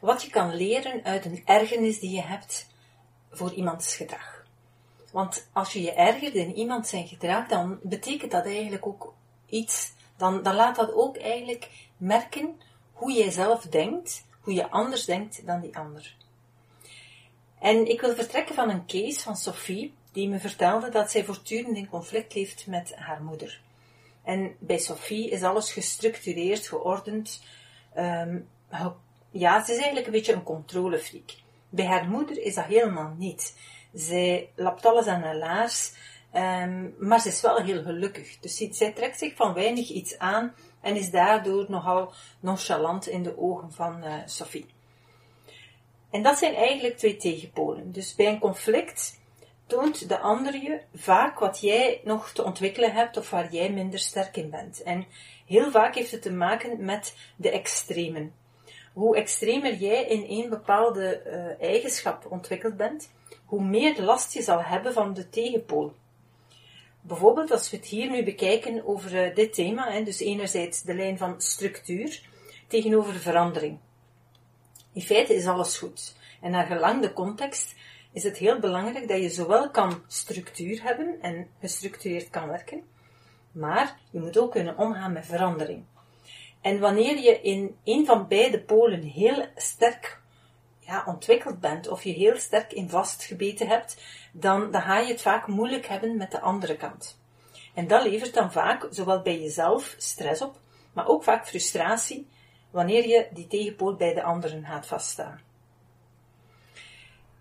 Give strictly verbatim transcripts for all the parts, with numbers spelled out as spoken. wat je kan leren uit een ergernis die je hebt voor iemands gedrag. Want als je je ergert in iemand zijn gedrag, dan betekent dat eigenlijk ook iets. Dan, dan laat dat ook eigenlijk merken hoe jij zelf denkt, hoe je anders denkt dan die ander. En ik wil vertrekken van een case van Sophie, die me vertelde dat zij voortdurend in conflict leeft met haar moeder. En bij Sophie is alles gestructureerd, geordend. Um, ge- ja, ze is eigenlijk een beetje een controlefreak. Bij haar moeder is dat helemaal niet. Zij lapt alles aan haar laars, um, maar ze is wel heel gelukkig. Dus zij, zij trekt zich van weinig iets aan en is daardoor nogal nonchalant in de ogen van uh, Sophie. En dat zijn eigenlijk twee tegenpolen. Dus bij een conflict toont de ander je vaak wat jij nog te ontwikkelen hebt of waar jij minder sterk in bent. En heel vaak heeft het te maken met de extremen. Hoe extremer jij in één bepaalde uh, eigenschap ontwikkeld bent, hoe meer last je zal hebben van de tegenpool. Bijvoorbeeld als we het hier nu bekijken over uh, dit thema, hè, dus enerzijds de lijn van structuur tegenover verandering. In feite is alles goed. En naar gelang de context is het heel belangrijk dat je zowel kan structuur hebben en gestructureerd kan werken, maar je moet ook kunnen omgaan met verandering. En wanneer je in een van beide polen heel sterk ja, ontwikkeld bent, of je heel sterk in vastgebeten hebt, dan, dan ga je het vaak moeilijk hebben met de andere kant. En dat levert dan vaak, zowel bij jezelf, stress op, maar ook vaak frustratie, wanneer je die tegenpool bij de anderen gaat vaststaan.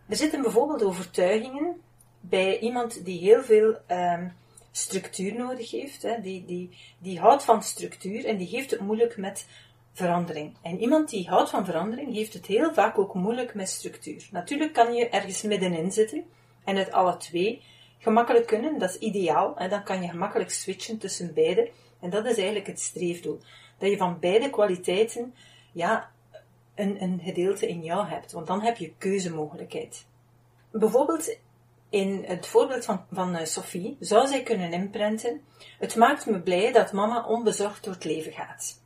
Er zitten bijvoorbeeld overtuigingen bij iemand die heel veel um, structuur nodig heeft. Hè, die, die, die houdt van structuur en die heeft het moeilijk met verandering. En iemand die houdt van verandering heeft het heel vaak ook moeilijk met structuur. Natuurlijk kan je ergens middenin zitten en het alle twee gemakkelijk kunnen. Dat is ideaal. Hè, dan kan je gemakkelijk switchen tussen beide. En dat is eigenlijk het streefdoel. Dat je van beide kwaliteiten ja, Een, een gedeelte in jou hebt, want dan heb je keuzemogelijkheid. Bijvoorbeeld in het voorbeeld van, van Sophie zou zij kunnen inprenten: het maakt me blij dat mama onbezorgd door het leven gaat.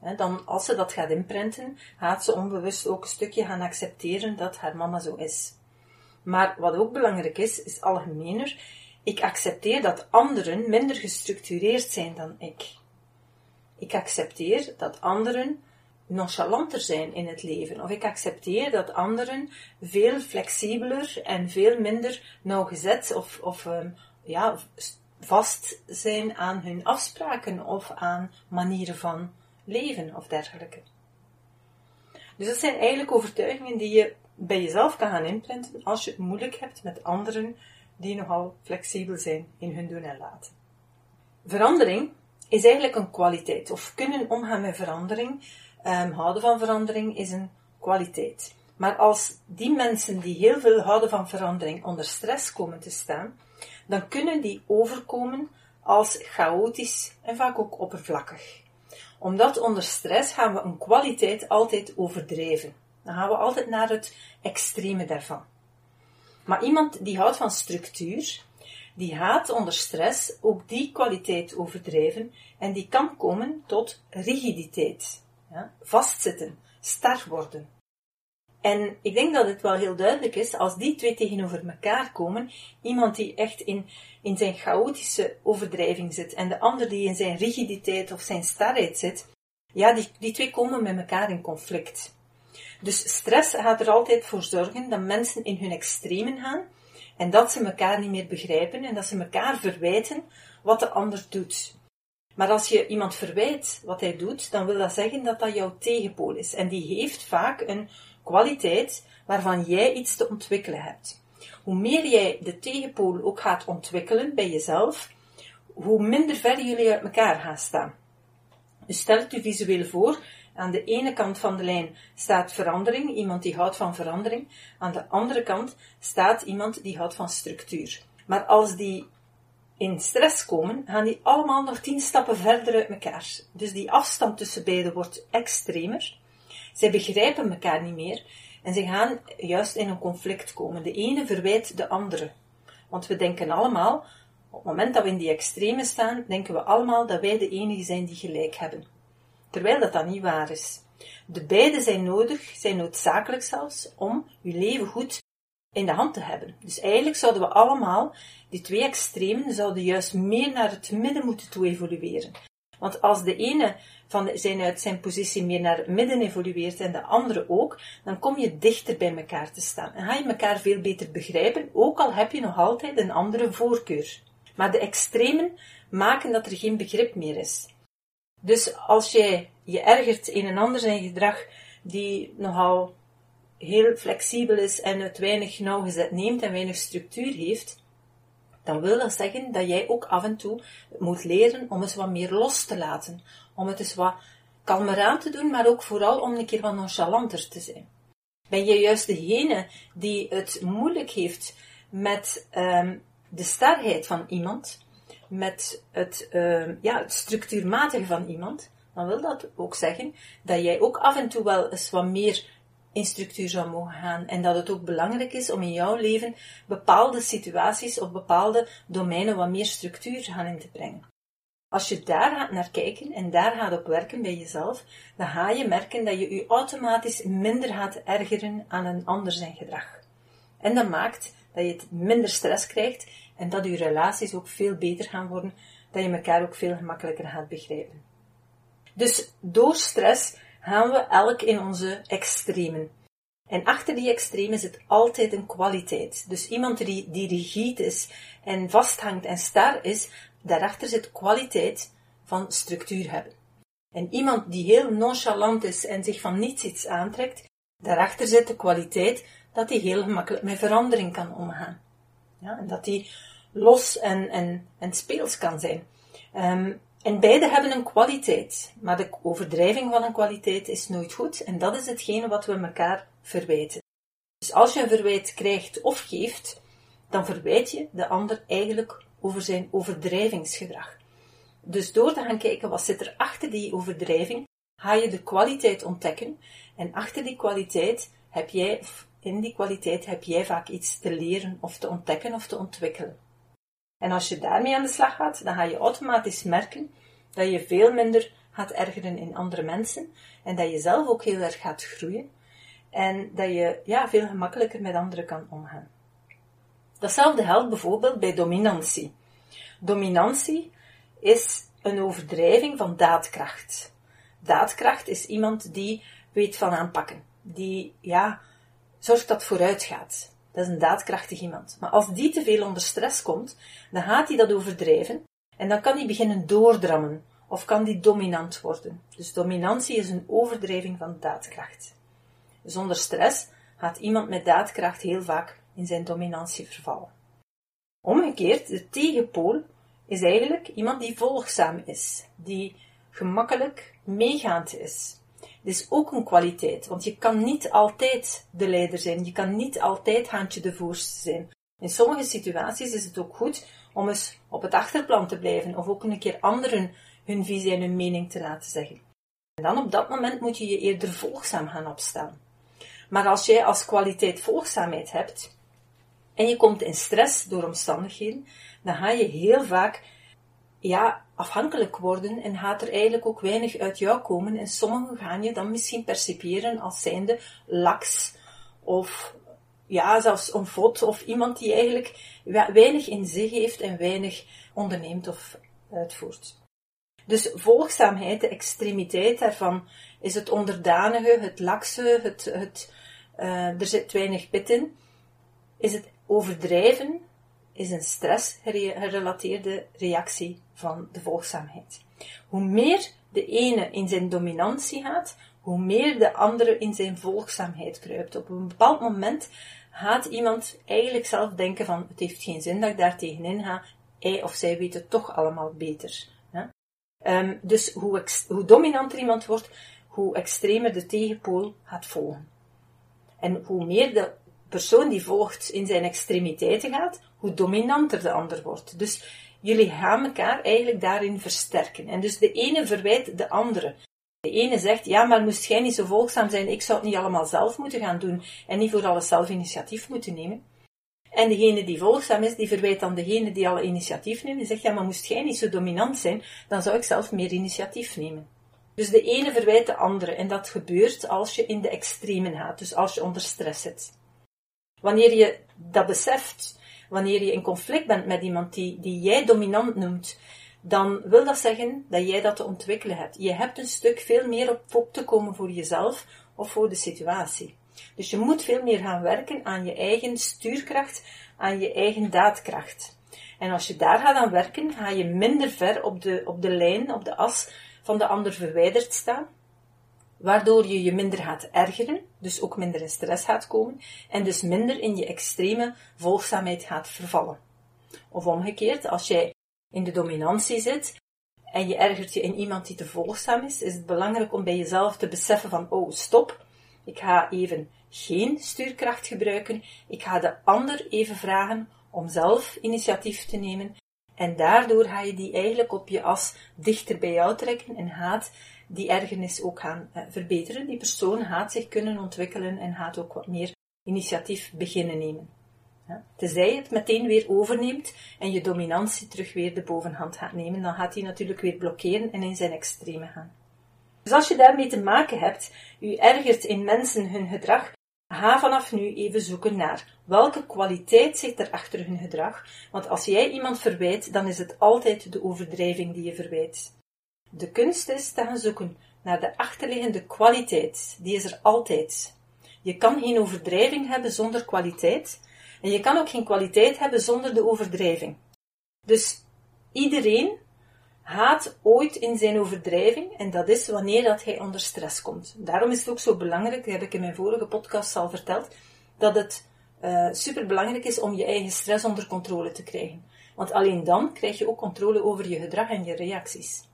He, dan, als ze dat gaat inprenten, gaat ze onbewust ook een stukje gaan accepteren dat haar mama zo is. Maar wat ook belangrijk is, is algemener: ik accepteer dat anderen minder gestructureerd zijn dan ik. Ik accepteer dat anderen nonchalanter zijn in het leven. Of ik accepteer dat anderen veel flexibeler en veel minder nauwgezet of, of um, ja, vast zijn aan hun afspraken of aan manieren van leven of dergelijke. Dus dat zijn eigenlijk overtuigingen die je bij jezelf kan gaan inprenten als je het moeilijk hebt met anderen die nogal flexibel zijn in hun doen en laten. Verandering is eigenlijk een kwaliteit, of kunnen omgaan met verandering. Um, houden van verandering is een kwaliteit. Maar als die mensen die heel veel houden van verandering onder stress komen te staan, dan kunnen die overkomen als chaotisch en vaak ook oppervlakkig. Omdat onder stress gaan we een kwaliteit altijd overdrijven. Dan gaan we altijd naar het extreme daarvan. Maar iemand die houdt van structuur, die gaat onder stress ook die kwaliteit overdrijven en die kan komen tot rigiditeit. Ja, vastzitten, star worden. En ik denk dat het wel heel duidelijk is, als die twee tegenover elkaar komen, iemand die echt in, in zijn chaotische overdrijving zit en de ander die in zijn rigiditeit of zijn starheid zit, ja, die, die twee komen met elkaar in conflict. Dus stress gaat er altijd voor zorgen dat mensen in hun extremen gaan en dat ze elkaar niet meer begrijpen en dat ze elkaar verwijten wat de ander doet. Maar als je iemand verwijt wat hij doet, dan wil dat zeggen dat dat jouw tegenpool is. En die heeft vaak een kwaliteit waarvan jij iets te ontwikkelen hebt. Hoe meer jij de tegenpool ook gaat ontwikkelen bij jezelf, hoe minder ver jullie uit elkaar gaan staan. Dus stel het je visueel voor, Aan de ene kant van de lijn staat verandering, iemand die houdt van verandering. Aan de andere kant staat iemand die houdt van structuur. Maar als die in stress komen, gaan die allemaal nog tien stappen verder uit elkaar. Dus die afstand tussen beiden wordt extremer. Zij begrijpen elkaar niet meer en ze gaan juist in een conflict komen. De ene verwijt de andere. Want we denken allemaal, op het moment dat we in die extreme staan, denken we allemaal dat wij de enige zijn die gelijk hebben. Terwijl dat dan niet waar is. De beide zijn nodig, zijn noodzakelijk zelfs, om je leven goed in de hand te hebben. Dus eigenlijk zouden we allemaal, die twee extremen, zouden juist meer naar het midden moeten toe evolueren. Want als de ene van zijn uit zijn positie meer naar het midden evolueert en de andere ook, dan kom je dichter bij elkaar te staan. En ga je elkaar veel beter begrijpen, ook al heb je nog altijd een andere voorkeur. Maar de extremen maken dat er geen begrip meer is. Dus als jij je ergert in een ander zijn gedrag die nogal heel flexibel is en het weinig nauwgezet neemt en weinig structuur heeft, dan wil dat zeggen dat jij ook af en toe moet leren om eens wat meer los te laten. Om het eens wat kalmer aan te doen, maar ook vooral om een keer wat nonchalanter te zijn. Ben jij juist degene die het moeilijk heeft met um, de starheid van iemand, met het, um, ja, het structuurmatige van iemand, dan wil dat ook zeggen dat jij ook af en toe wel eens wat meer in structuur zou mogen gaan. En dat het ook belangrijk is om in jouw leven bepaalde situaties of bepaalde domeinen wat meer structuur gaan in te brengen. Als je daar gaat naar kijken en daar gaat op werken bij jezelf, dan ga je merken dat je je automatisch minder gaat ergeren aan een ander zijn gedrag. En dat maakt dat je minder stress krijgt en dat je relaties ook veel beter gaan worden, dat je elkaar ook veel gemakkelijker gaat begrijpen. Dus door stress gaan we elk in onze extremen. En achter die extremen zit altijd een kwaliteit. Dus iemand die, die rigide is en vasthangt en star is, daarachter zit kwaliteit van structuur hebben. En iemand die heel nonchalant is en zich van niets iets aantrekt, daarachter zit de kwaliteit dat hij heel gemakkelijk met verandering kan omgaan. Ja, en dat hij los en, en, en speels kan zijn. Um, En beide hebben een kwaliteit, maar de overdrijving van een kwaliteit is nooit goed en dat is hetgene wat we elkaar verwijten. Dus als je een verwijt krijgt of geeft, dan verwijt je de ander eigenlijk over zijn overdrijvingsgedrag. Dus door te gaan kijken wat zit er achter die overdrijving, ga je de kwaliteit ontdekken en achter die kwaliteit heb jij, in die kwaliteit heb jij vaak iets te leren of te ontdekken of te ontwikkelen. En als je daarmee aan de slag gaat, dan ga je automatisch merken dat je veel minder gaat ergeren in andere mensen en dat je zelf ook heel erg gaat groeien en dat je ja, veel gemakkelijker met anderen kan omgaan. Datzelfde geldt bijvoorbeeld bij dominantie. Dominantie is een overdrijving van daadkracht. Daadkracht is iemand die weet van aanpakken, die ja, zorgt dat het vooruit gaat. Dat is een daadkrachtig iemand. Maar als die te veel onder stress komt, dan gaat hij dat overdrijven en dan kan hij beginnen doordrammen of kan die dominant worden. Dus dominantie is een overdrijving van daadkracht. Zonder stress gaat iemand met daadkracht heel vaak in zijn dominantie vervallen. Omgekeerd, de tegenpool is eigenlijk iemand die volgzaam is, die gemakkelijk meegaand is. Dit is ook een kwaliteit, want je kan niet altijd de leider zijn. Je kan niet altijd haantje de voorste zijn. In sommige situaties is het ook goed om eens op het achterplan te blijven of ook een keer anderen hun visie en hun mening te laten zeggen. En dan op dat moment moet je je eerder volgzaam gaan opstaan. Maar als jij als kwaliteit volgzaamheid hebt en je komt in stress door omstandigheden, dan ga je heel vaak ja, afhankelijk worden en gaat er eigenlijk ook weinig uit jou komen en sommigen gaan je dan misschien percipiëren als zijnde laks of ja, zelfs een vod of iemand die eigenlijk weinig in zich heeft en weinig onderneemt of uitvoert. Dus volgzaamheid, de extremiteit daarvan is het onderdanige, het lakse, het, het, uh, er zit weinig pit in, is het overdrijven, is een stressgerelateerde reactie van de volgzaamheid. Hoe meer de ene in zijn dominantie gaat, hoe meer de andere in zijn volgzaamheid kruipt. Op een bepaald moment gaat iemand eigenlijk zelf denken van, het heeft geen zin dat ik daar tegenin ga, hij of zij weet het toch allemaal beter. Dus hoe dominanter iemand wordt, hoe extremer de tegenpool gaat volgen. En hoe meer de persoon die volgt in zijn extremiteiten gaat, hoe dominanter de ander wordt. Dus jullie gaan elkaar eigenlijk daarin versterken. En dus de ene verwijt de andere. De ene zegt, ja, maar moest jij niet zo volgzaam zijn, ik zou het niet allemaal zelf moeten gaan doen en niet voor alles zelf initiatief moeten nemen. En degene die volgzaam is, die verwijt dan degene die alle initiatief neemt en zegt, ja, maar moest jij niet zo dominant zijn, dan zou ik zelf meer initiatief nemen. Dus de ene verwijt de andere en dat gebeurt als je in de extremen gaat, dus als je onder stress zit. Wanneer je dat beseft, wanneer je in conflict bent met iemand die, die jij dominant noemt, dan wil dat zeggen dat jij dat te ontwikkelen hebt. Je hebt een stuk veel meer op kop te komen voor jezelf of voor de situatie. Dus je moet veel meer gaan werken aan je eigen stuurkracht, aan je eigen daadkracht. En als je daar gaat aan werken, ga je minder ver op de, op de lijn, op de as van de ander verwijderd staan, waardoor je je minder gaat ergeren, dus ook minder in stress gaat komen, en dus minder in je extreme volgzaamheid gaat vervallen. Of omgekeerd, als jij in de dominantie zit en je ergert je in iemand die te volgzaam is, is het belangrijk om bij jezelf te beseffen van, oh, stop, ik ga even geen stuurkracht gebruiken, ik ga de ander even vragen om zelf initiatief te nemen, en daardoor ga je die eigenlijk op je as dichter bij jou trekken en gaat die ergernis ook gaan verbeteren. Die persoon gaat zich kunnen ontwikkelen en gaat ook wat meer initiatief beginnen nemen. Ja, tenzij je het meteen weer overneemt en je dominantie terug weer de bovenhand gaat nemen, dan gaat hij natuurlijk weer blokkeren en in zijn extreme gaan. Dus als je daarmee te maken hebt, je ergert in mensen hun gedrag, ga vanaf nu even zoeken naar welke kwaliteit zit er achter hun gedrag. Want als jij iemand verwijt, dan is het altijd de overdrijving die je verwijt. De kunst is te gaan zoeken naar de achterliggende kwaliteit. Die is er altijd. Je kan geen overdrijving hebben zonder kwaliteit. En je kan ook geen kwaliteit hebben zonder de overdrijving. Dus iedereen haat ooit in zijn overdrijving en dat is wanneer dat hij onder stress komt. Daarom is het ook zo belangrijk, dat heb ik in mijn vorige podcast al verteld, dat het uh, superbelangrijk is om je eigen stress onder controle te krijgen. Want alleen dan krijg je ook controle over je gedrag en je reacties.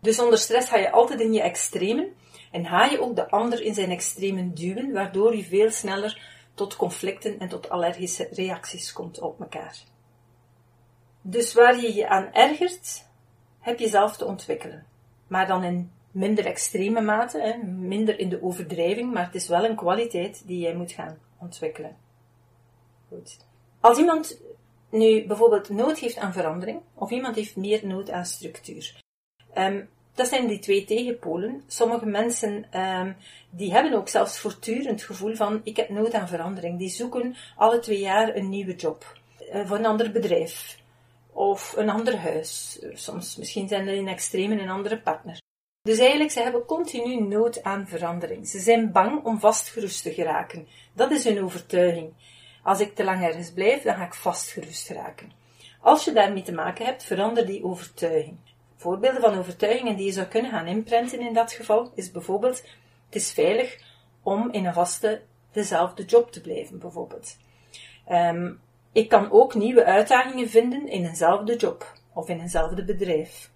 Dus onder stress ga je altijd in je extremen en ga je ook de ander in zijn extremen duwen, waardoor je veel sneller tot conflicten en tot allergische reacties komt op elkaar. Dus waar je je aan ergert, heb je zelf te ontwikkelen. Maar dan in minder extreme mate, hè, minder in de overdrijving, maar het is wel een kwaliteit die jij moet gaan ontwikkelen. Goed. Als iemand nu bijvoorbeeld nood heeft aan verandering, of iemand heeft meer nood aan structuur, um, dat zijn die twee tegenpolen. Sommige mensen um, die hebben ook zelfs voortdurend het gevoel van ik heb nood aan verandering. Die zoeken alle twee jaar een nieuwe job, uh, voor een ander bedrijf of een ander huis. Soms misschien zijn er in extremen een andere partner. Dus eigenlijk, ze hebben continu nood aan verandering. Ze zijn bang om vastgeroest te geraken. Dat is hun overtuiging. Als ik te lang ergens blijf, dan ga ik vastgeroest geraken. Als je daarmee te maken hebt, verander die overtuiging. Voorbeelden van overtuigingen die je zou kunnen gaan inprenten in dat geval, is bijvoorbeeld, het is veilig om in een vaste, dezelfde job te blijven, bijvoorbeeld. Um, ik kan ook nieuwe uitdagingen vinden in eenzelfde job, of in eenzelfde bedrijf.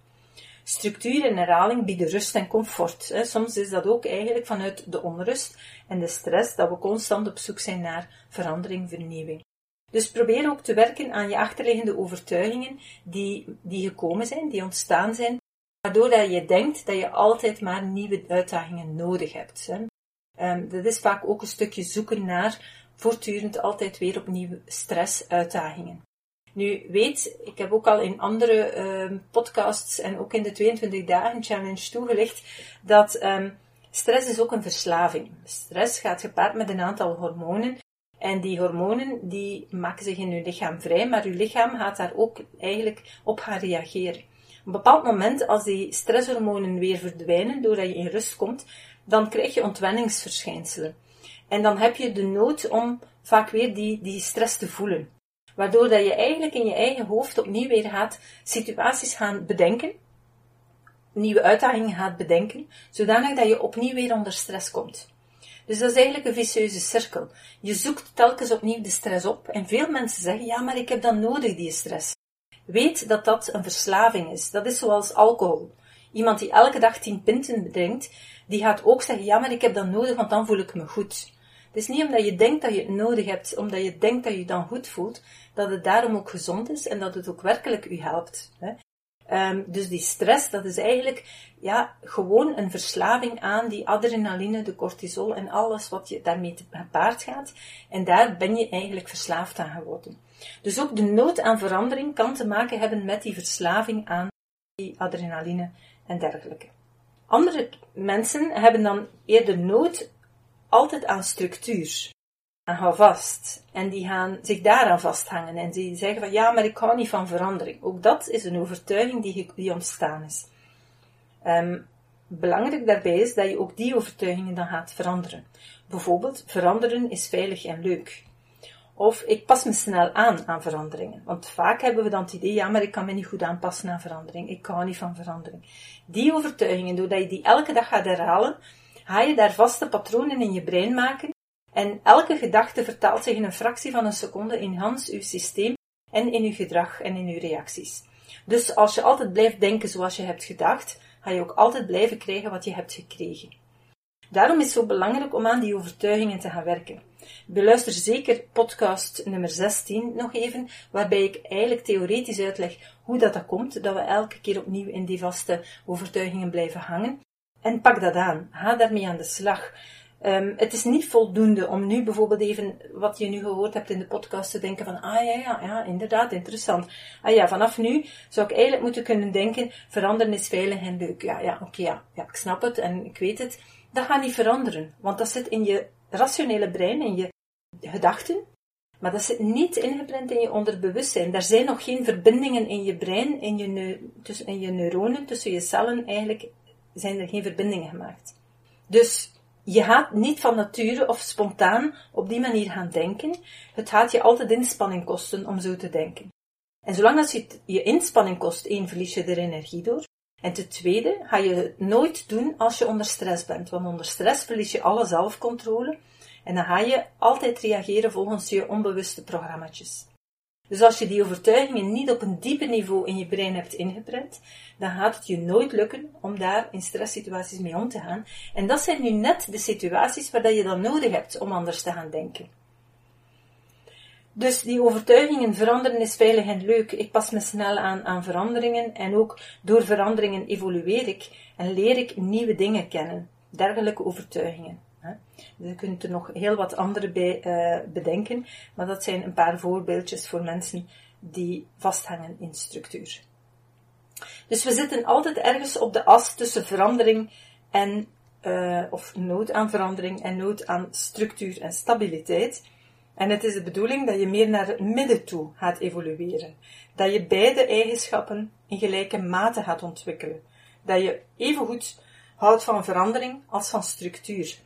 Structuur en herhaling bieden rust en comfort. Soms is dat ook eigenlijk vanuit de onrust en de stress, dat we constant op zoek zijn naar verandering, vernieuwing. Dus probeer ook te werken aan je achterliggende overtuigingen die, die gekomen zijn, die ontstaan zijn, waardoor dat je denkt dat je altijd maar nieuwe uitdagingen nodig hebt. Hè. Um, dat is vaak ook een stukje zoeken naar voortdurend altijd weer opnieuw stress-uitdagingen. Nu, weet, ik heb ook al in andere um, podcasts en ook in de tweeëntwintig dagen challenge toegelicht dat um, stress is ook een verslaving. Stress gaat gepaard met een aantal hormonen. En die hormonen die maken zich in uw lichaam vrij, maar uw lichaam gaat daar ook eigenlijk op gaan reageren. Op een bepaald moment, als die stresshormonen weer verdwijnen, doordat je in rust komt, dan krijg je ontwenningsverschijnselen. En dan heb je de nood om vaak weer die, die stress te voelen. Waardoor dat je eigenlijk in je eigen hoofd opnieuw weer gaat situaties gaan bedenken, nieuwe uitdagingen gaat bedenken, zodanig dat je opnieuw weer onder stress komt. Dus dat is eigenlijk een vicieuze cirkel. Je zoekt telkens opnieuw de stress op en veel mensen zeggen, ja, maar ik heb dat nodig, die stress. Weet dat dat een verslaving is. Dat is zoals alcohol. Iemand die elke dag tien pinten drinkt, die gaat ook zeggen, ja, maar ik heb dat nodig, want dan voel ik me goed. Het is niet omdat je denkt dat je het nodig hebt, omdat je denkt dat je je dan goed voelt, dat het daarom ook gezond is en dat het ook werkelijk u helpt. Hè? Um, dus die stress, dat is eigenlijk ja, gewoon een verslaving aan die adrenaline, de cortisol en alles wat je daarmee te paard gaat. En daar ben je eigenlijk verslaafd aan geworden. Dus ook de nood aan verandering kan te maken hebben met die verslaving aan die adrenaline en dergelijke. Andere mensen hebben dan eerder nood altijd aan structuur, aan houvast. En die gaan zich daaraan vasthangen en die zeggen van ja, maar ik hou niet van verandering. Ook dat is een overtuiging die, die ontstaan is. Um, belangrijk daarbij is dat je ook die overtuigingen dan gaat veranderen. Bijvoorbeeld, veranderen is veilig en leuk. Of ik pas me snel aan aan veranderingen. Want vaak hebben we dan het idee, ja, maar ik kan me niet goed aanpassen aan verandering. Ik hou niet van verandering. Die overtuigingen, doordat je die elke dag gaat herhalen, ga je daar vaste patronen in je brein maken. En elke gedachte vertaalt zich in een fractie van een seconde in gans uw systeem en in uw gedrag en in uw reacties. Dus als je altijd blijft denken zoals je hebt gedacht, ga je ook altijd blijven krijgen wat je hebt gekregen. Daarom is het zo belangrijk om aan die overtuigingen te gaan werken. Beluister zeker podcast nummer zestien nog even, waarbij ik eigenlijk theoretisch uitleg hoe dat, dat komt, dat we elke keer opnieuw in die vaste overtuigingen blijven hangen. En pak dat aan, ga daarmee aan de slag. Um, het is niet voldoende om nu bijvoorbeeld even wat je nu gehoord hebt in de podcast te denken van ah ja, ja, ja, inderdaad, interessant. Ah ja, vanaf nu zou ik eigenlijk moeten kunnen denken, veranderen is veilig en leuk. Ja, ja, oké, okay, ja, ja, ik snap het en ik weet het. Dat gaat niet veranderen, want dat zit in je rationele brein, in je gedachten, maar dat zit niet ingeprent in je onderbewustzijn. Daar zijn nog geen verbindingen in je brein, in je, ne- tussen, in je neuronen, tussen je cellen eigenlijk, zijn er geen verbindingen gemaakt. Dus je gaat niet van nature of spontaan op die manier gaan denken. Het gaat je altijd inspanning kosten om zo te denken. En zolang als je t- je inspanning kost, één, verlies je er energie door. En ten tweede, ga je het nooit doen als je onder stress bent. Want onder stress verlies je alle zelfcontrole. En dan ga je altijd reageren volgens je onbewuste programma's. Dus als je die overtuigingen niet op een diepe niveau in je brein hebt ingeprent, dan gaat het je nooit lukken om daar in stresssituaties mee om te gaan. En dat zijn nu net de situaties waar je dan nodig hebt om anders te gaan denken. Dus die overtuigingen, veranderen is veilig en leuk, ik pas me snel aan aan veranderingen en ook door veranderingen evolueer ik en leer ik nieuwe dingen kennen. Dergelijke overtuigingen. Je kunt er nog heel wat andere bij uh, bedenken, maar dat zijn een paar voorbeeldjes voor mensen die vasthangen in structuur. Dus we zitten altijd ergens op de as tussen verandering en, uh, of nood aan verandering en nood aan structuur en stabiliteit. En het is de bedoeling dat je meer naar het midden toe gaat evolueren. Dat je beide eigenschappen in gelijke mate gaat ontwikkelen. Dat je evengoed houdt van verandering als van structuur.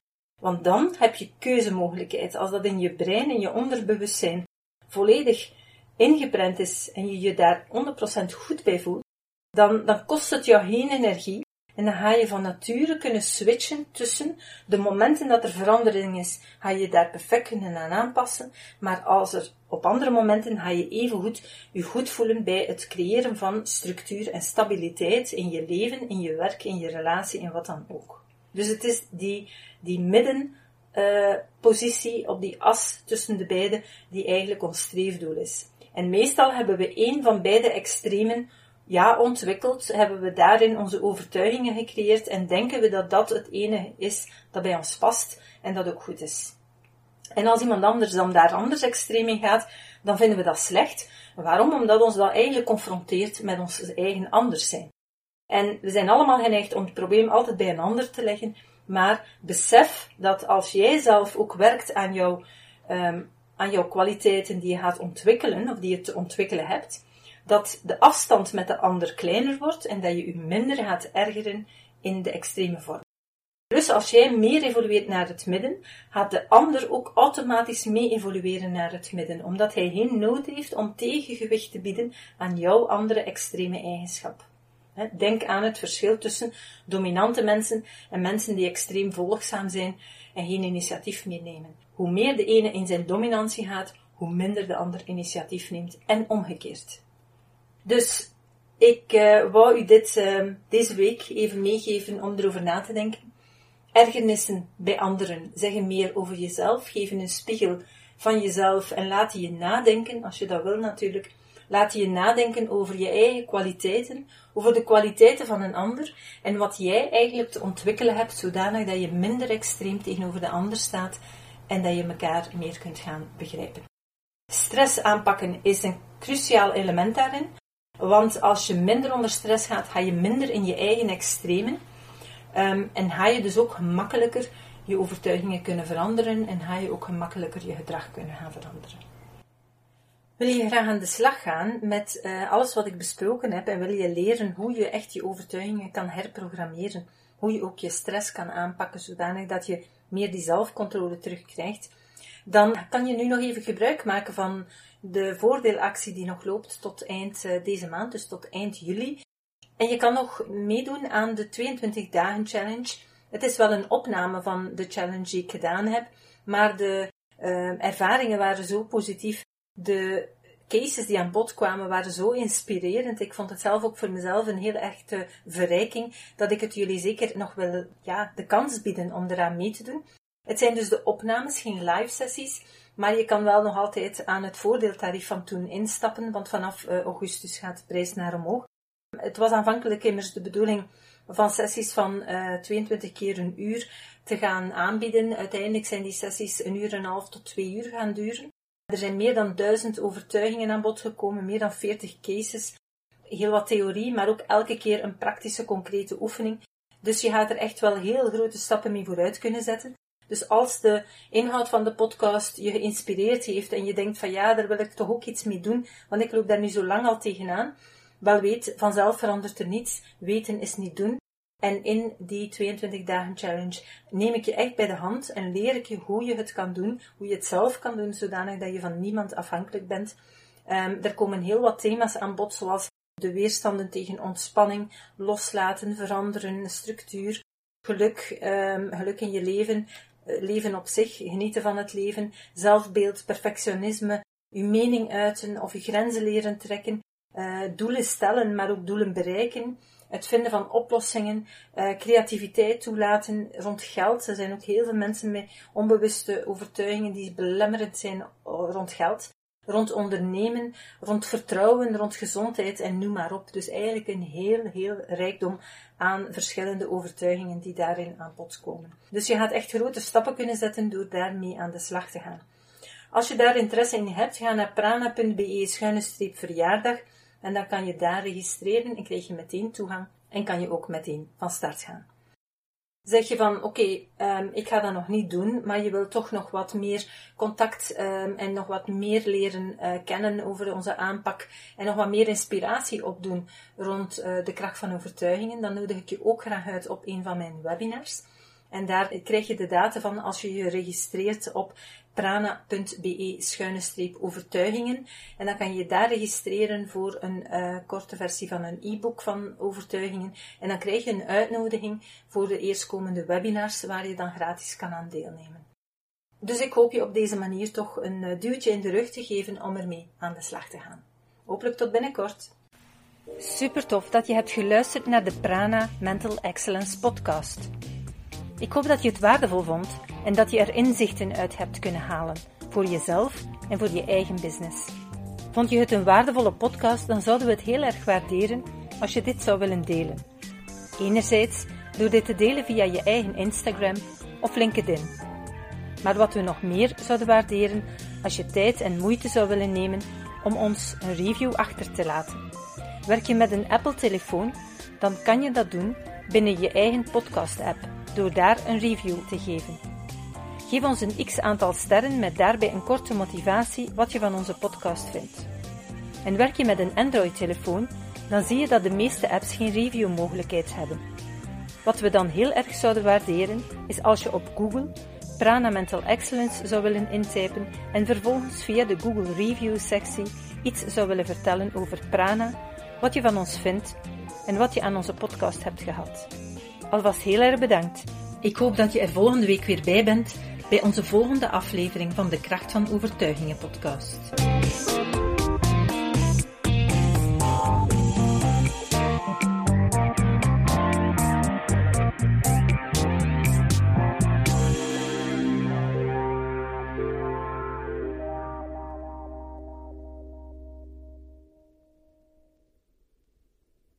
Want dan heb je keuzemogelijkheid. Als dat in je brein, in je onderbewustzijn volledig ingeprent is en je je daar honderd procent goed bij voelt, dan, dan kost het jou geen energie. En dan ga je van nature kunnen switchen tussen de momenten dat er verandering is, ga je daar perfect kunnen aan aanpassen. Maar als er op andere momenten ga je evengoed je goed voelen bij het creëren van structuur en stabiliteit in je leven, in je werk, in je relatie en wat dan ook. Dus het is die, die middenpositie uh, op die as tussen de beide die eigenlijk ons streefdoel is. En meestal hebben we één van beide extremen ja, ontwikkeld, hebben we daarin onze overtuigingen gecreëerd en denken we dat dat het enige is dat bij ons past en dat ook goed is. En als iemand anders dan daar anders extreem in gaat, dan vinden we dat slecht. Waarom? Omdat ons dat eigenlijk confronteert met ons eigen anders zijn. En we zijn allemaal geneigd om het probleem altijd bij een ander te leggen, maar besef dat als jij zelf ook werkt aan, jou, um, aan jouw kwaliteiten die je gaat ontwikkelen, of die je te ontwikkelen hebt, dat de afstand met de ander kleiner wordt en dat je je minder gaat ergeren in de extreme vorm. Dus als jij meer evolueert naar het midden, gaat de ander ook automatisch mee evolueren naar het midden, omdat hij geen nood heeft om tegengewicht te bieden aan jouw andere extreme eigenschap. Denk aan het verschil tussen dominante mensen en mensen die extreem volgzaam zijn en geen initiatief meer nemen. Hoe meer de ene in zijn dominantie gaat, hoe minder de ander initiatief neemt en omgekeerd. Dus Ik uh, wou u dit uh, deze week even meegeven om erover na te denken. Ergernissen bij anderen zeggen meer over jezelf, geven een spiegel van jezelf en laten je nadenken, als je dat wil natuurlijk, laten je nadenken over je eigen kwaliteiten, over de kwaliteiten van een ander en wat jij eigenlijk te ontwikkelen hebt, zodanig dat je minder extreem tegenover de ander staat en dat je elkaar meer kunt gaan begrijpen. Stress aanpakken is een cruciaal element daarin, want als je minder onder stress gaat, ga je minder in je eigen extremen um, en ga je dus ook gemakkelijker je overtuigingen kunnen veranderen en ga je ook gemakkelijker je gedrag kunnen gaan veranderen. Wil je graag aan de slag gaan met uh, alles wat ik besproken heb en wil je leren hoe je echt je overtuigingen kan herprogrammeren, hoe je ook je stress kan aanpakken zodanig dat je meer die zelfcontrole terugkrijgt, dan kan je nu nog even gebruik maken van de voordeelactie die nog loopt tot eind deze maand, dus tot eind juli. En je kan nog meedoen aan de tweeëntwintig dagen challenge. Het is wel een opname van de challenge die ik gedaan heb, maar de eh, ervaringen waren zo positief, de cases die aan bod kwamen waren zo inspirerend. Ik vond het zelf ook voor mezelf een heel echte verrijking, dat ik het jullie zeker nog wil ja, de kans bieden om eraan mee te doen. Het zijn dus de opnames, geen live sessies, maar je kan wel nog altijd aan het voordeeltarief van toen instappen, want vanaf uh, augustus gaat de prijs naar omhoog. Het was aanvankelijk immers de bedoeling van sessies van uh, tweeëntwintig keer een uur te gaan aanbieden. Uiteindelijk zijn die sessies een uur en een half tot twee uur gaan duren. Er zijn meer dan duizend overtuigingen aan bod gekomen, meer dan veertig cases, heel wat theorie, maar ook elke keer een praktische, concrete oefening. Dus je gaat er echt wel heel grote stappen mee vooruit kunnen zetten. Dus als de inhoud van de podcast je geïnspireerd heeft en je denkt van ja, daar wil ik toch ook iets mee doen, want ik loop daar nu zo lang al tegenaan. Wel weet, vanzelf verandert er niets. Weten is niet doen. En in die tweeëntwintig dagen challenge neem ik je echt bij de hand en leer ik je hoe je het kan doen, hoe je het zelf kan doen, zodanig dat je van niemand afhankelijk bent. Um, er komen heel wat thema's aan bod, zoals de weerstanden tegen ontspanning, loslaten, veranderen, structuur, geluk, um, geluk in je leven, leven op zich, genieten van het leven, zelfbeeld, perfectionisme, je mening uiten of je grenzen leren trekken, uh, doelen stellen, maar ook doelen bereiken, het vinden van oplossingen, uh, creativiteit toelaten rond geld. Er zijn ook heel veel mensen met onbewuste overtuigingen die belemmerend zijn rond geld, rond ondernemen, rond vertrouwen, rond gezondheid en noem maar op. Dus eigenlijk een heel, heel rijkdom aan verschillende overtuigingen die daarin aan bod komen. Dus je gaat echt grote stappen kunnen zetten door daarmee aan de slag te gaan. Als je daar interesse in hebt, ga naar prana punt be schuine streep verjaardag en dan kan je daar registreren en krijg je meteen toegang en kan je ook meteen van start gaan. Zeg je van, oké, okay, um, ik ga dat nog niet doen, maar je wilt toch nog wat meer contact um, en nog wat meer leren uh, kennen over onze aanpak en nog wat meer inspiratie opdoen rond uh, de kracht van overtuigingen, dan nodig ik je ook graag uit op een van mijn webinars. En daar krijg je de data van als je je registreert op prana punt be schuine streep overtuigingen. En dan kan je daar registreren voor een uh, korte versie van een e-book van overtuigingen. En dan krijg je een uitnodiging voor de eerstkomende webinars waar je dan gratis kan aan deelnemen. Dus ik hoop je op deze manier toch een duwtje in de rug te geven om ermee aan de slag te gaan. Hopelijk tot binnenkort. Super tof dat je hebt geluisterd naar de Prana Mental Excellence podcast. Ik hoop dat je het waardevol vond en dat je er inzichten uit hebt kunnen halen voor jezelf en voor je eigen business. Vond je het een waardevolle podcast, dan zouden we het heel erg waarderen als je dit zou willen delen. Enerzijds door dit te delen via je eigen Instagram of LinkedIn. Maar wat we nog meer zouden waarderen, als je tijd en moeite zou willen nemen om ons een review achter te laten. Werk je met een Apple-telefoon, dan kan je dat doen binnen je eigen podcast-app. Door daar een review te geven. Geef ons een x-aantal sterren met daarbij een korte motivatie wat je van onze podcast vindt. En werk je met een Android-telefoon, dan zie je dat de meeste apps geen review-mogelijkheid hebben. Wat we dan heel erg zouden waarderen, is als je op Google Prana Mental Excellence zou willen intypen en vervolgens via de Google Review-sectie iets zou willen vertellen over Prana, wat je van ons vindt en wat je aan onze podcast hebt gehad. Alvast heel erg bedankt. Ik hoop dat je er volgende week weer bij bent bij onze volgende aflevering van de Kracht van Overtuigingen podcast.